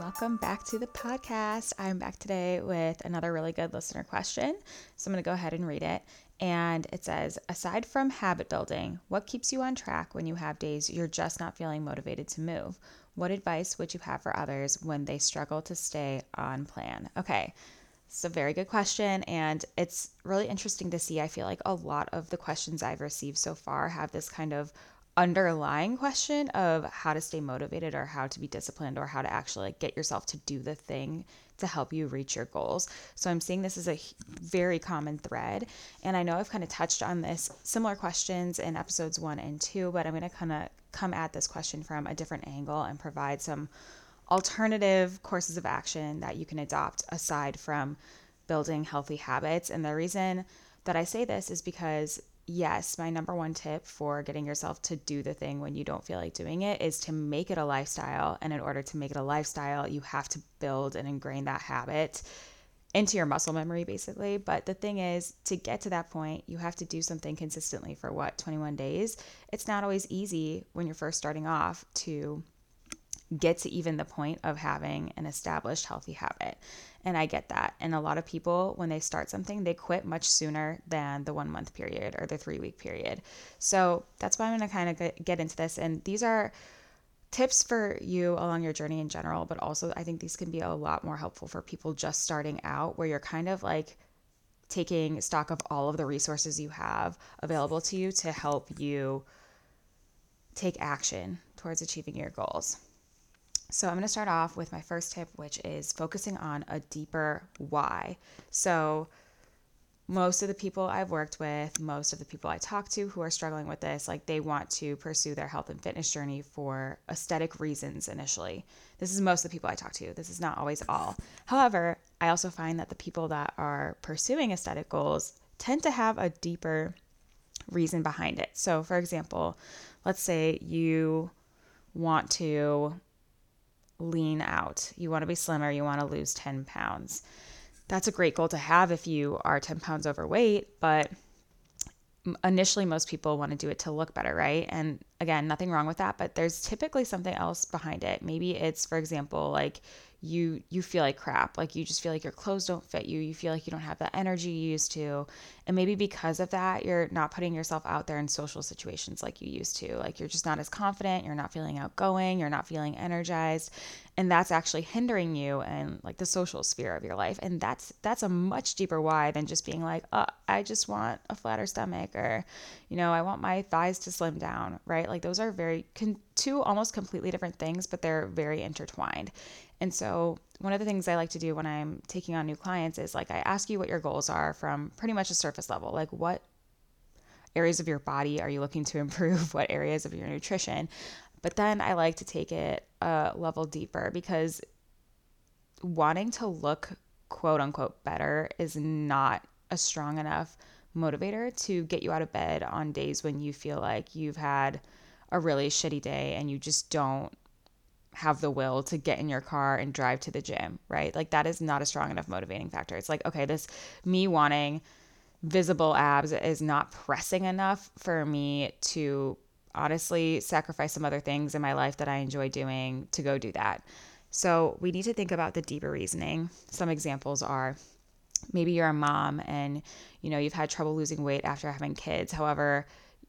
Welcome back to the podcast. I'm back today with another really good listener question. So I'm going to go ahead and read it. And it says, aside from habit building, what keeps you on track when you have days you're just not feeling motivated to move? What advice would you have for others when they struggle to stay on plan? Okay. It's a very good question, and it's really interesting to see. I feel like a lot of the questions I've received so far have this kind of underlying question of how to stay motivated or how to be disciplined or how to actually get yourself to do the thing to help you reach your goals. So I'm seeing this as a very common thread, and I know I've kind of touched on this similar questions in episodes 1 and 2, but I'm going to kind of come at this question from a different angle and provide some alternative courses of action that you can adopt aside from building healthy habits. And the reason that I say this is because, yes, my number one tip for getting yourself to do the thing when you don't feel like doing it is to make it a lifestyle. And in order to make it a lifestyle, you have to build and ingrain that habit into your muscle memory, basically. But the thing is, to get to that point, you have to do something consistently for 21 days. It's not always easy when you're first starting off to get to even the point of having an established healthy habit. And I get that. And a lot of people, when they start something, they quit much sooner than the 1 month period or the 3 week period. So that's why I'm going to kind of get into this. And these are tips for you along your journey in general, but also I think these can be a lot more helpful for people just starting out, where you're kind of like taking stock of all of the resources you have available to you to help you take action towards achieving your goals. So I'm going to start off with my first tip, which is focusing on a deeper why. So most of the people I've worked with, most of the people I talk to who are struggling with this, like they want to pursue their health and fitness journey for aesthetic reasons initially. This is most of the people I talk to. This is not always all. However, I also find that the people that are pursuing aesthetic goals tend to have a deeper reason behind it. So for example, let's say you want to lean out. You want to be slimmer. You want to lose 10 pounds. That's a great goal to have if you are 10 pounds overweight, but initially most people want to do it to look better, right? And again, nothing wrong with that, but there's typically something else behind it. Maybe it's, for example, like you feel like crap. Like you just feel like your clothes don't fit you. You feel like you don't have the energy you used to. And maybe because of that, you're not putting yourself out there in social situations like you used to. Like you're just not as confident. You're not feeling outgoing. You're not feeling energized. And that's actually hindering you in like the social sphere of your life. And that's a much deeper why than just being like, oh, I just want a flatter stomach, or, you know, I want my thighs to slim down, right? Like those are two almost completely different things, but they're very intertwined. And so one of the things I like to do when I'm taking on new clients is like, I ask you what your goals are from pretty much a surface level. Like what areas of your body are you looking to improve? What areas of your nutrition? But then I like to take it a level deeper, because wanting to look quote unquote better is not a strong enough motivator to get you out of bed on days when you feel like you've had a really shitty day and you just don't have the will to get in your car and drive to the gym, right? Like that is not a strong enough motivating factor. It's like, okay, this me wanting visible abs is not pressing enough for me to honestly sacrifice some other things in my life that I enjoy doing to go do that. So we need to think about the deeper reasoning. Some examples are, maybe you're a mom and, you know, you've had trouble losing weight after having kids. However,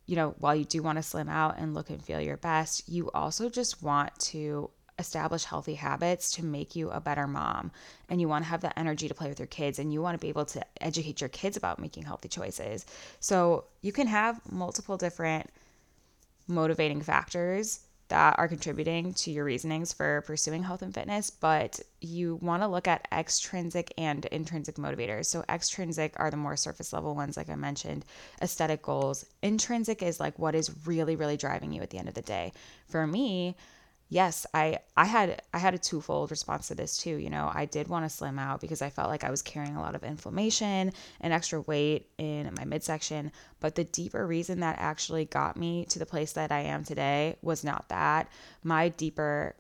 you know, while you do want to slim out and look and feel your best, you also just want to establish healthy habits to make you a better mom. And you want to have the energy to play with your kids, and you want to be able to educate your kids about making healthy choices. So you can have multiple different motivating factors that are contributing to your reasonings for pursuing health and fitness, but you want to look at extrinsic and intrinsic motivators. So extrinsic are the more surface level ones, like I mentioned, aesthetic goals. Intrinsic is like what is really, really driving you at the end of the day. For me, yes, I had a twofold response to this too. You know, I did want to slim out because I felt like I was carrying a lot of inflammation and extra weight in my midsection. But the deeper reason that actually got me to the place that I am today was not that. My deeper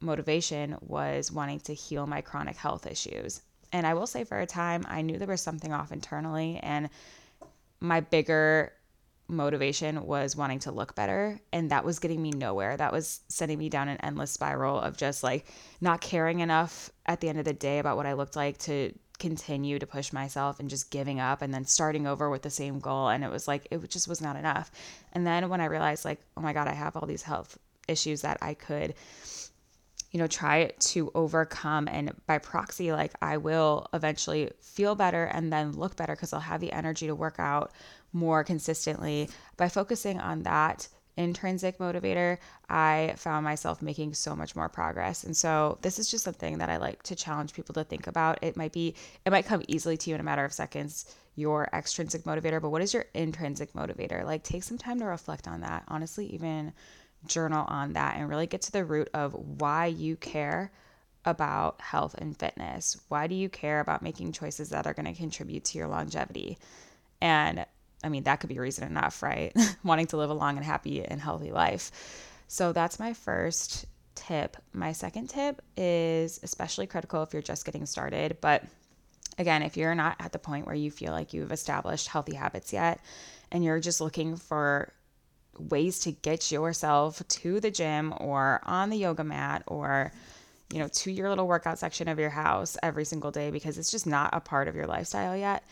motivation was wanting to heal my chronic health issues. And I will say, for a time, I knew there was something off internally, and my bigger motivation was wanting to look better, and that was getting me nowhere. That was sending me down an endless spiral of just like not caring enough at the end of the day about what I looked like to continue to push myself, and just giving up and then starting over with the same goal. And it was like, it just was not enough. And then when I realized like, oh my God, I have all these health issues that I could, you know, try to overcome. And by proxy, like I will eventually feel better and then look better because I'll have the energy to work out more consistently. By focusing on that intrinsic motivator, I found myself making so much more progress. And so this is just something that I like to challenge people to think about. It might come easily to you in a matter of seconds, your extrinsic motivator, but what is your intrinsic motivator? Like, take some time to reflect on that. Honestly, even journal on that and really get to the root of why you care about health and fitness. Why do you care about making choices that are going to contribute to your longevity? And I mean, that could be reason enough, right? Wanting to live a long and happy and healthy life. So that's my first tip. My second tip is especially critical if you're just getting started. But again, if you're not at the point where you feel like you've established healthy habits yet, and you're just looking for ways to get yourself to the gym or on the yoga mat or, you know, to your little workout section of your house every single day because it's just not a part of your lifestyle yet,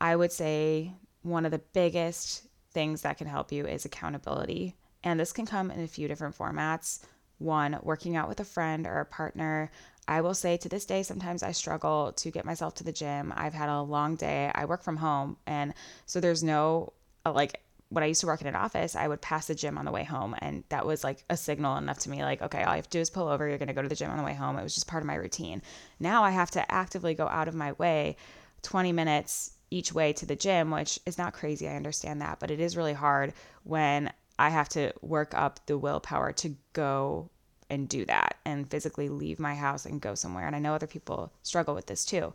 I would say one of the biggest things that can help you is accountability. And this can come in a few different formats. One, working out with a friend or a partner. I will say to this day, sometimes I struggle to get myself to the gym. I've had a long day. I work from home. And so there's no, like, when I used to work in an office, I would pass the gym on the way home. And that was like a signal enough to me, like, okay, all I have to do is pull over. You're going to go to the gym on the way home. It was just part of my routine. Now I have to actively go out of my way 20 minutes each way to the gym, which is not crazy. I understand that, but it is really hard when I have to work up the willpower to go and do that and physically leave my house and go somewhere. And I know other people struggle with this too,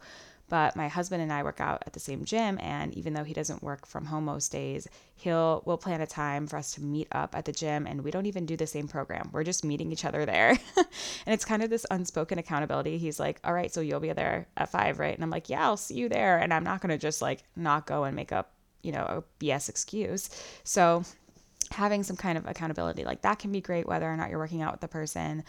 but my husband and I work out at the same gym. And even though he doesn't work from home most days, we'll plan a time for us to meet up at the gym, and we don't even do the same program. We're just meeting each other there. And it's kind of this unspoken accountability. He's like, all right, so you'll be there at 5, right? And I'm like, yeah, I'll see you there. And I'm not going to just like not go and make up, you know, a BS excuse. So having some kind of accountability like that can be great, whether or not you're working out with the person.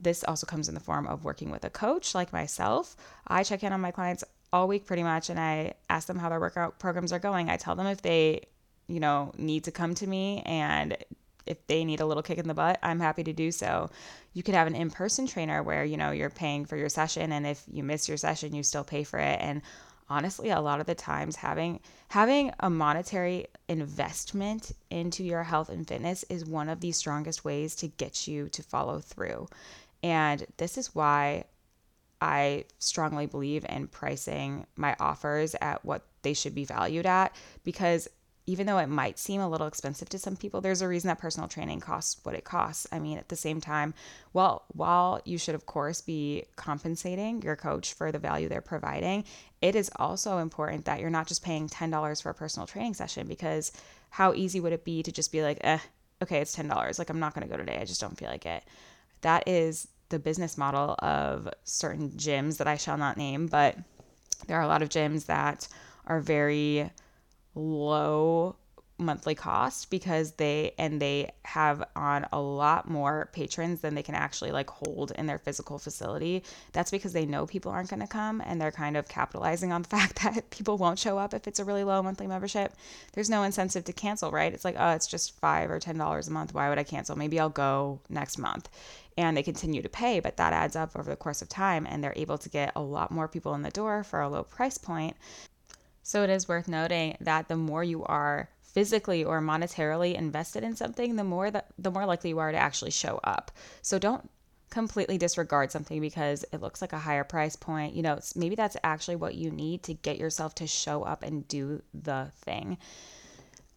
This also comes in the form of working with a coach like myself. I check in on my clients all week pretty much, and I ask them how their workout programs are going. I tell them if they, you know, need to come to me, and if they need a little kick in the butt, I'm happy to do so. You could have an in-person trainer where, you know, you're paying for your session, and if you miss your session, you still pay for it. And honestly, a lot of the times having a monetary investment into your health and fitness is one of the strongest ways to get you to follow through. And this is why I strongly believe in pricing my offers at what they should be valued at, because even though it might seem a little expensive to some people, there's a reason that personal training costs what it costs. I mean, at the same time, while you should, of course, be compensating your coach for the value they're providing, it is also important that you're not just paying $10 for a personal training session, because how easy would it be to just be like, okay, it's $10. Like, I'm not going to go today. I just don't feel like it. That is the business model of certain gyms that I shall not name, but there are a lot of gyms that are very low monthly cost because they have on a lot more patrons than they can actually like hold in their physical facility. That's because they know people aren't going to come, and they're kind of capitalizing on the fact that people won't show up if it's a really low monthly membership. There's no incentive to cancel, right? It's like, oh, it's just $5 or $10 a month. Why would I cancel? Maybe I'll go next month. And they continue to pay, but that adds up over the course of time, and they're able to get a lot more people in the door for a low price point. So it is worth noting that the more you are physically or monetarily invested in something, the more likely you are to actually show up. So don't completely disregard something because it looks like a higher price point. You know, maybe that's actually what you need to get yourself to show up and do the thing.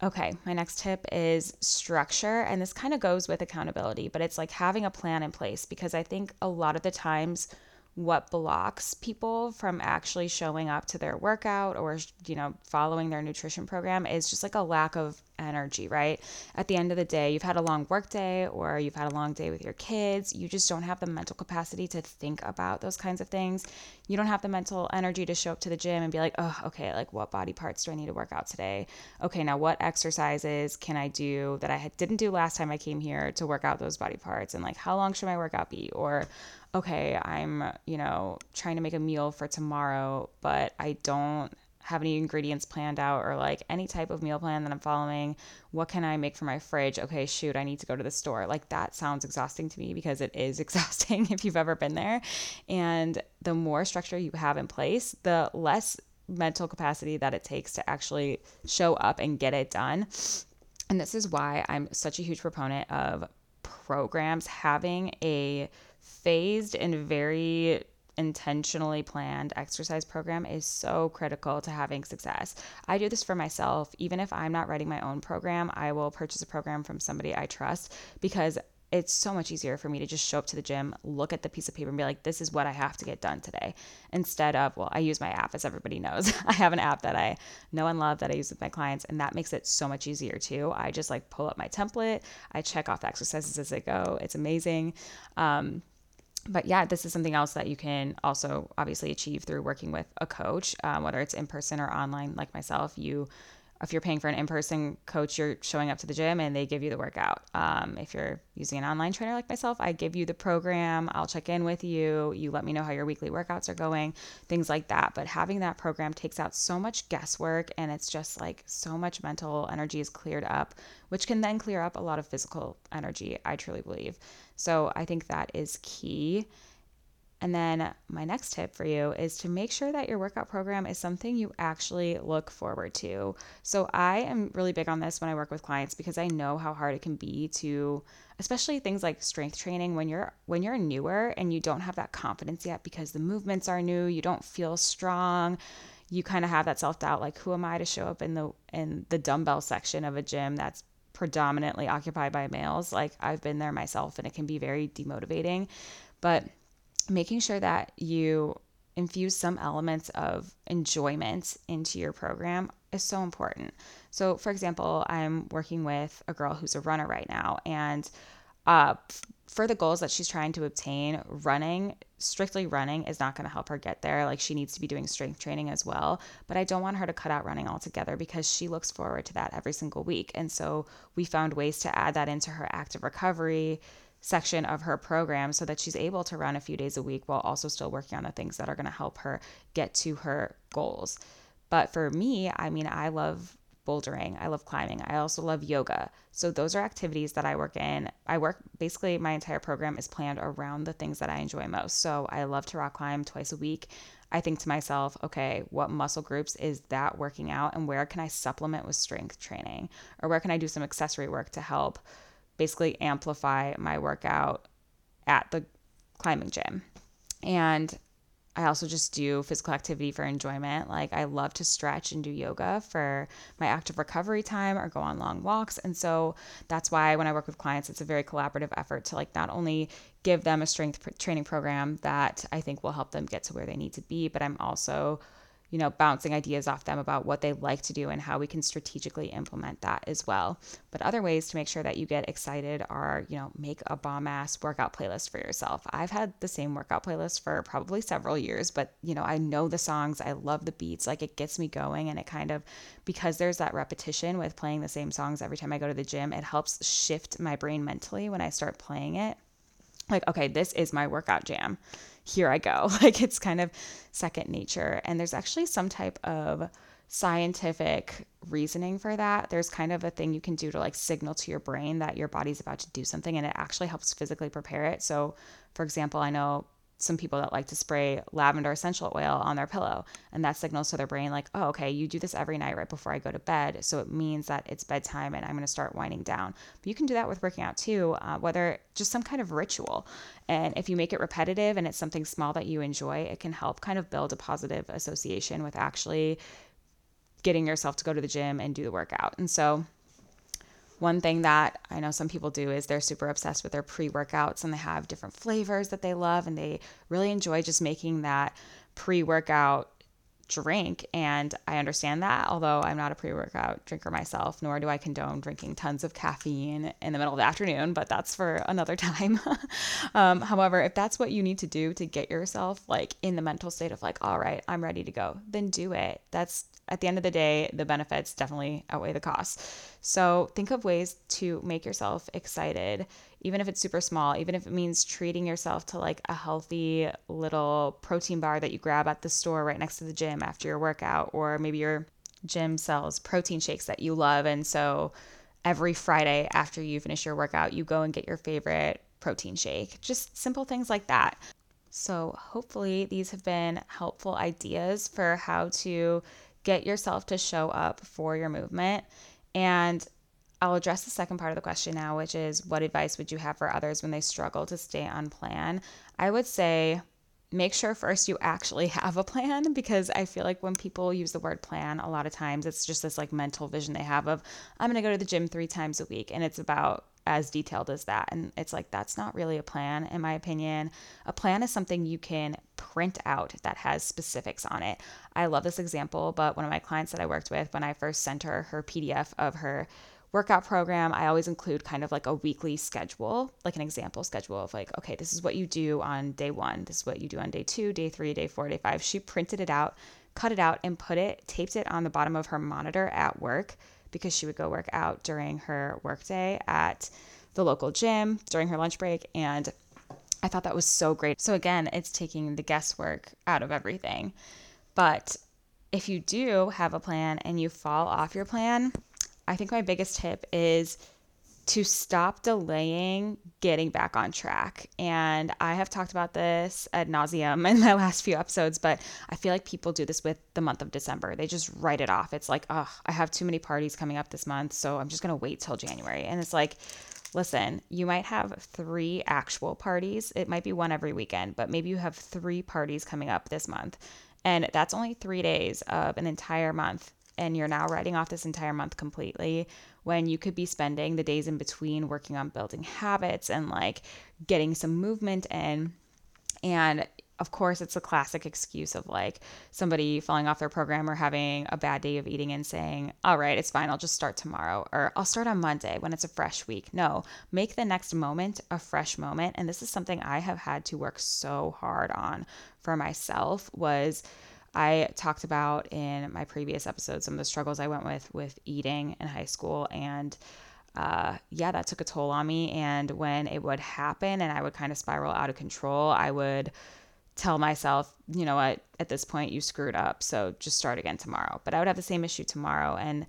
Okay, my next tip is structure, and this kind of goes with accountability, but it's like having a plan in place, because I think a lot of the times what blocks people from actually showing up to their workout or, you know, following their nutrition program is just like a lack of energy, right? At the end of the day, you've had a long work day or you've had a long day with your kids. You just don't have the mental capacity to think about those kinds of things. You don't have the mental energy to show up to the gym and be like, oh, okay, like what body parts do I need to work out today? Okay, now what exercises can I do that I didn't do last time I came here to work out those body parts? And like, how long should my workout be? Or, okay, I'm, you know, trying to make a meal for tomorrow, but I don't have any ingredients planned out or like any type of meal plan that I'm following. What can I make for my fridge? Okay, shoot, I need to go to the store. Like that sounds exhausting to me because it is exhausting if you've ever been there. And the more structure you have in place, the less mental capacity that it takes to actually show up and get it done. And this is why I'm such a huge proponent of programs having a phased and very intentionally planned exercise program is so critical to having success. I do this for myself. Even if I'm not writing my own program, I will purchase a program from somebody I trust because it's so much easier for me to just show up to the gym, look at the piece of paper and be like, this is what I have to get done today. Instead of, well, I use my app, as everybody knows. I have an app that I know and love that I use with my clients, and that makes it so much easier too. I just like pull up my template. I check off the exercises as I go. It's amazing. But yeah, this is something else that you can also obviously achieve through working with a coach, whether it's in person or online like myself. If you're paying for an in-person coach, you're showing up to the gym and they give you the workout. If you're using an online trainer like myself, I give you the program. I'll check in with you. You let me know how your weekly workouts are going, things like that. But having that program takes out so much guesswork and it's just like so much mental energy is cleared up, which can then clear up a lot of physical energy, I truly believe. So I think that is key. And then my next tip for you is to make sure that your workout program is something you actually look forward to. So I am really big on this when I work with clients because I know how hard it can be to, especially things like strength training, when you're newer and you don't have that confidence yet because the movements are new, you don't feel strong. You kind of have that self-doubt, like who am I to show up in the dumbbell section of a gym that's predominantly occupied by males? Like I've been there myself and it can be very demotivating. But making sure that you infuse some elements of enjoyment into your program is so important. So for example, I'm working with a girl who's a runner right now, and for the goals that she's trying to obtain, strictly running is not going to help her get there. Like she needs to be doing strength training as well, but I don't want her to cut out running altogether because she looks forward to that every single week. And so we found ways to add that into her active recovery section of her program so that she's able to run a few days a week while also still working on the things that are going to help her get to her goals. But for me, I mean, I love bouldering. I love climbing. I also love yoga. So those are activities that I work in. Basically my entire program is planned around the things that I enjoy most. So I love to rock climb twice a week. I think to myself, okay, what muscle groups is that working out and where can I supplement with strength training? Or where can I do some accessory work to help basically amplify my workout at the climbing gym? And I also just do physical activity for enjoyment. Like I love to stretch and do yoga for my active recovery time or go on long walks. And so that's why when I work with clients, it's a very collaborative effort to like not only give them a strength training program that I think will help them get to where they need to be, but I'm also, you know, bouncing ideas off them about what they like to do and how we can strategically implement that as well. But other ways to make sure that you get excited are, you know, make a bomb ass workout playlist for yourself. I've had the same workout playlist for probably several years, but you know, I know the songs, I love the beats, like it gets me going. And it kind of, because there's that repetition with playing the same songs every time I go to the gym, it helps shift my brain mentally when I start playing it. Like, okay, this is my workout jam. Here I go. Like it's kind of second nature. And there's actually some type of scientific reasoning for that. There's kind of a thing you can do to like signal to your brain that your body's about to do something, and it actually helps physically prepare it. So for example, I know some people that like to spray lavender essential oil on their pillow, and that signals to their brain like, oh, okay, you do this every night right before I go to bed. So it means that it's bedtime and I'm going to start winding down. But you can do that with working out too, whether just some kind of ritual. And if you make it repetitive and it's something small that you enjoy, it can help kind of build a positive association with actually getting yourself to go to the gym and do the workout. And so One thing that I know some people do is they're super obsessed with their pre-workouts, and they have different flavors that they love, and they really enjoy just making that pre-workout drink. And I understand that, although I'm not a pre-workout drinker myself, nor do I condone drinking tons of caffeine in the middle of the afternoon, but that's for another time. However, if that's what you need to do to get yourself like in the mental state of like, all right, I'm ready to go, then do it. That's, at the end of the day, the benefits definitely outweigh the costs. So think of ways to make yourself excited, even if it's super small, even if it means treating yourself to like a healthy little protein bar that you grab at the store right next to the gym after your workout, or maybe your gym sells protein shakes that you love. And so every Friday after you finish your workout, you go and get your favorite protein shake, just simple things like that. So hopefully these have been helpful ideas for how to get yourself to show up for your movement. And I'll address the second part of the question now, which is what advice would you have for others when they struggle to stay on plan? I would say make sure first you actually have a plan, because I feel like when people use the word plan, a lot of times it's just this like mental vision they have of, I'm going to go to the gym 3 times a week. And it's about as detailed as that. And it's like, that's not really a plan, in my opinion. A plan is something you can print out that has specifics on it. I love this example, but one of my clients that I worked with, when I first sent her PDF of her workout program, I always include kind of like a weekly schedule, like an example schedule of like, okay, this is what you do on day 1. This is what you do on day 2, day 3, day 4, day 5. She printed it out, cut it out, and taped it on the bottom of her monitor at work, because she would go work out during her workday at the local gym during her lunch break. And I thought that was so great. So again, it's taking the guesswork out of everything. But if you do have a plan and you fall off your plan, I think my biggest tip is to stop delaying getting back on track. And I have talked about this ad nauseum in my last few episodes, but I feel like people do this with the month of December. They just write it off. It's like, oh, I have too many parties coming up this month, so I'm just going to wait till January. And it's like, listen, you might have 3 actual parties. It might be 1 every weekend, but maybe you have 3 parties coming up this month. And that's only 3 days of an entire month. And you're now writing off this entire month completely, when you could be spending the days in between working on building habits and like getting some movement in. And of course, it's a classic excuse of like somebody falling off their program or having a bad day of eating and saying, all right, it's fine, I'll just start tomorrow, or I'll start on Monday when it's a fresh week. No, make the next moment a fresh moment. And this is something I have had to work so hard on for myself. Was I talked about in my previous episode some of the struggles I went with eating in high school, and that took a toll on me. And when it would happen and I would kind of spiral out of control, I would tell myself, you know what, at this point you screwed up, so just start again tomorrow. But I would have the same issue tomorrow. And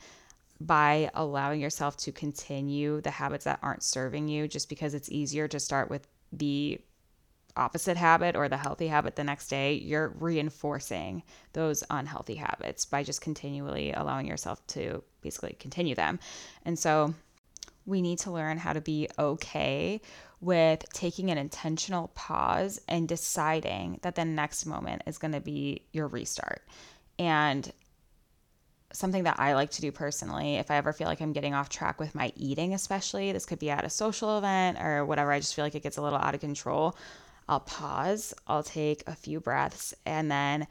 by allowing yourself to continue the habits that aren't serving you, just because it's easier to start with the opposite habit or the healthy habit the next day, you're reinforcing those unhealthy habits by just continually allowing yourself to basically continue them. And so we need to learn how to be okay with taking an intentional pause and deciding that the next moment is going to be your restart. And something that I like to do personally, if I ever feel like I'm getting off track with my eating, especially, this could be at a social event or whatever, I just feel like it gets a little out of control, I'll pause, I'll take a few breaths, and then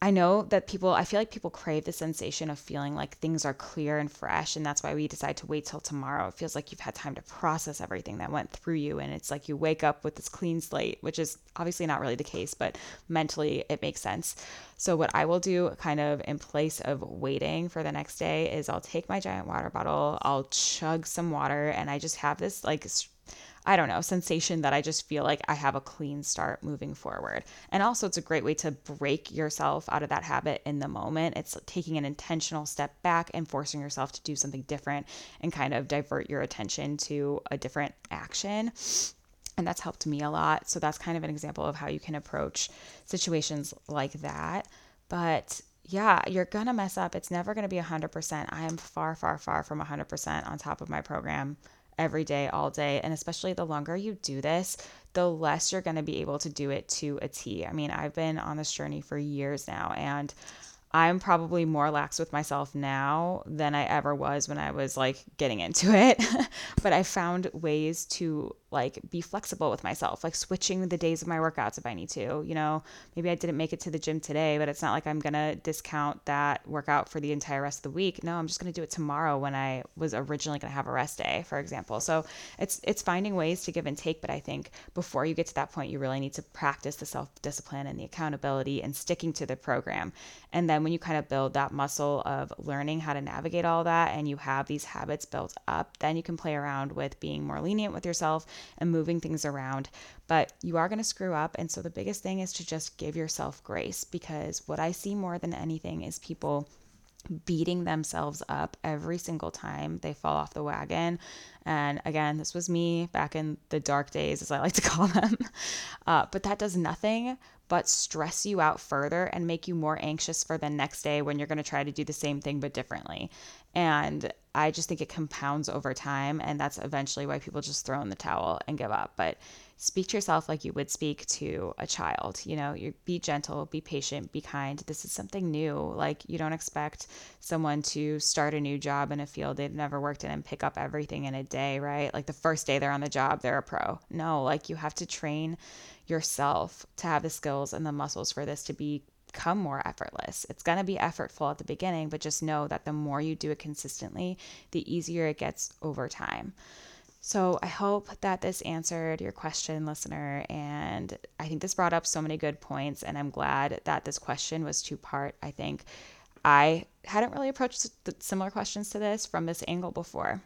I know that I feel like people crave the sensation of feeling like things are clear and fresh, and that's why we decide to wait till tomorrow. It feels like you've had time to process everything that went through you, and it's like you wake up with this clean slate, which is obviously not really the case, but mentally it makes sense. So what I will do kind of in place of waiting for the next day is I'll take my giant water bottle, I'll chug some water, and I just have this like sensation that I just feel like I have a clean start moving forward. And also it's a great way to break yourself out of that habit in the moment. It's taking an intentional step back and forcing yourself to do something different and kind of divert your attention to a different action. And that's helped me a lot. So that's kind of an example of how you can approach situations like that. But yeah, you're going to mess up. It's never going to be 100%. I am far, far, far from 100% on top of my program every day, all day. And especially the longer you do this, the less you're going to be able to do it to a T. I mean, I've been on this journey for years now, and I'm probably more lax with myself now than I ever was when I was like getting into it. But I found ways to like be flexible with myself, like switching the days of my workouts if I need to, you know, maybe I didn't make it to the gym today, but it's not like I'm going to discount that workout for the entire rest of the week. No, I'm just going to do it tomorrow when I was originally going to have a rest day, for example. So it's finding ways to give and take. But I think before you get to that point, you really need to practice the self-discipline and the accountability and sticking to the program. And then when you kind of build that muscle of learning how to navigate all that and you have these habits built up, then you can play around with being more lenient with yourself and moving things around. But you are going to screw up. And so the biggest thing is to just give yourself grace, because what I see more than anything is people beating themselves up every single time they fall off the wagon. And again, this was me back in the dark days, as I like to call them. But that does nothing but stress you out further and make you more anxious for the next day when you're going to try to do the same thing but differently. And I just think it compounds over time, and that's eventually why people just throw in the towel and give up. But speak to yourself like you would speak to a child. You know, you be gentle, be patient, be kind. This is something new. Like, you don't expect someone to start a new job in a field they've never worked in and pick up everything in a day, right? Like the first day they're on the job, they're a pro. No, like you have to train yourself to have the skills and the muscles for this to become more effortless. It's going to be effortful at the beginning, but just know that the more you do it consistently, the easier it gets over time. So I hope that this answered your question, listener, and I think this brought up so many good points, and I'm glad that this question was two-part. I think I hadn't really approached similar questions to this from this angle before,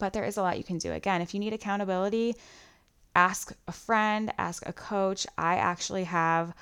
but there is a lot you can do. Again, if you need accountability, ask a friend, ask a coach. I actually have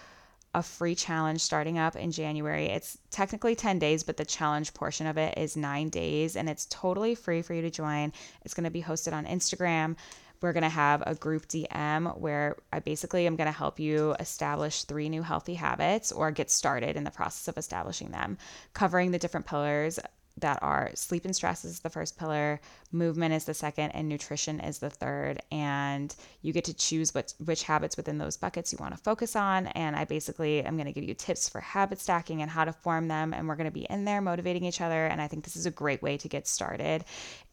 a free challenge starting up in January. It's technically 10 days, but the challenge portion of it is 9 days, and it's totally free for you to join. It's going to be hosted on Instagram. We're going to have a group DM where I basically am going to help you establish 3 new healthy habits or get started in the process of establishing them, covering the different pillars that are sleep and stress is the first pillar, movement is the second, and nutrition is the third. And you get to choose which habits within those buckets you want to focus on. And I basically am going to give you tips for habit stacking and how to form them. And we're going to be in there motivating each other. And I think this is a great way to get started.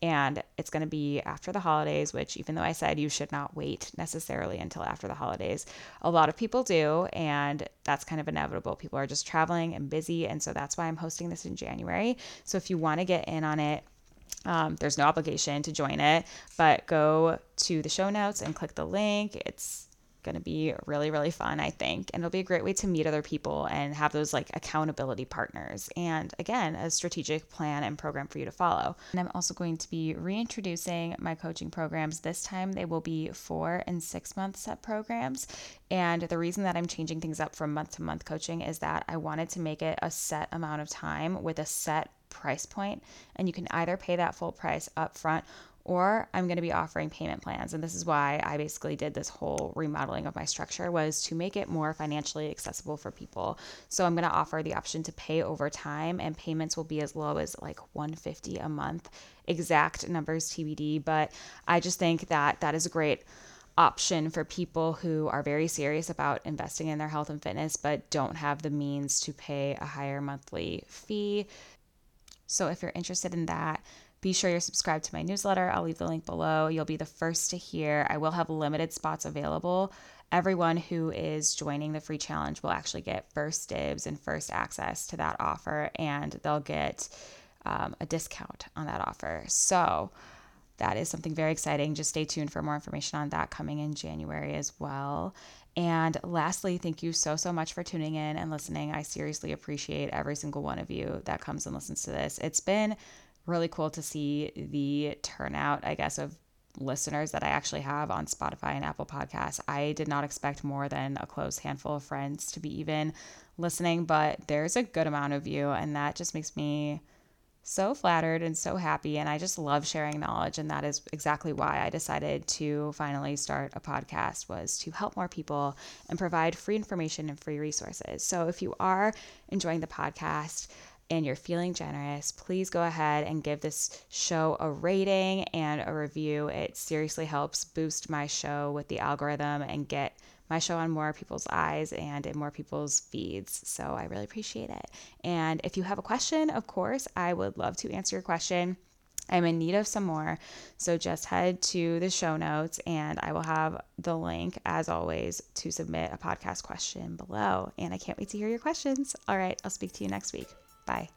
And it's going to be after the holidays, which even though I said you should not wait necessarily until after the holidays, a lot of people do. And that's kind of inevitable. People are just traveling and busy. And so that's why I'm hosting this in January. So if you want to get in on it, there's no obligation to join it, but go to the show notes and click the link. It's going to be really, really fun, I think. And it'll be a great way to meet other people and have those like accountability partners. And again, a strategic plan and program for you to follow. And I'm also going to be reintroducing my coaching programs. This time they will be 4- and 6-month set programs. And the reason that I'm changing things up from month to month coaching is that I wanted to make it a set amount of time with a set price point, and you can either pay that full price up front, or I'm going to be offering payment plans. And this is why I basically did this whole remodeling of my structure, was to make it more financially accessible for people. So I'm going to offer the option to pay over time, and payments will be as low as like $150 a month, exact numbers TBD. But I just think that that is a great option for people who are very serious about investing in their health and fitness, but don't have the means to pay a higher monthly fee. So if you're interested in that, be sure you're subscribed to my newsletter. I'll leave the link below. You'll be the first to hear. I will have limited spots available. Everyone who is joining the free challenge will actually get first dibs and first access to that offer, and they'll get a discount on that offer. So that is something very exciting. Just stay tuned for more information on that coming in January as well. And lastly, thank you so, so much for tuning in and listening. I seriously appreciate every single one of you that comes and listens to this. It's been really cool to see the turnout, I guess, of listeners that I actually have on Spotify and Apple Podcasts. I did not expect more than a close handful of friends to be even listening, but there's a good amount of you, and that just makes me so flattered and so happy. And I just love sharing knowledge. And that is exactly why I decided to finally start a podcast, was to help more people and provide free information and free resources. So if you are enjoying the podcast and you're feeling generous, please go ahead and give this show a rating and a review. It seriously helps boost my show with the algorithm and get my show on more people's eyes and in more people's feeds. So I really appreciate it. And if you have a question, of course, I would love to answer your question. I'm in need of some more, so just head to the show notes and I will have the link, as always, to submit a podcast question below. And I can't wait to hear your questions. All right, I'll speak to you next week. Bye.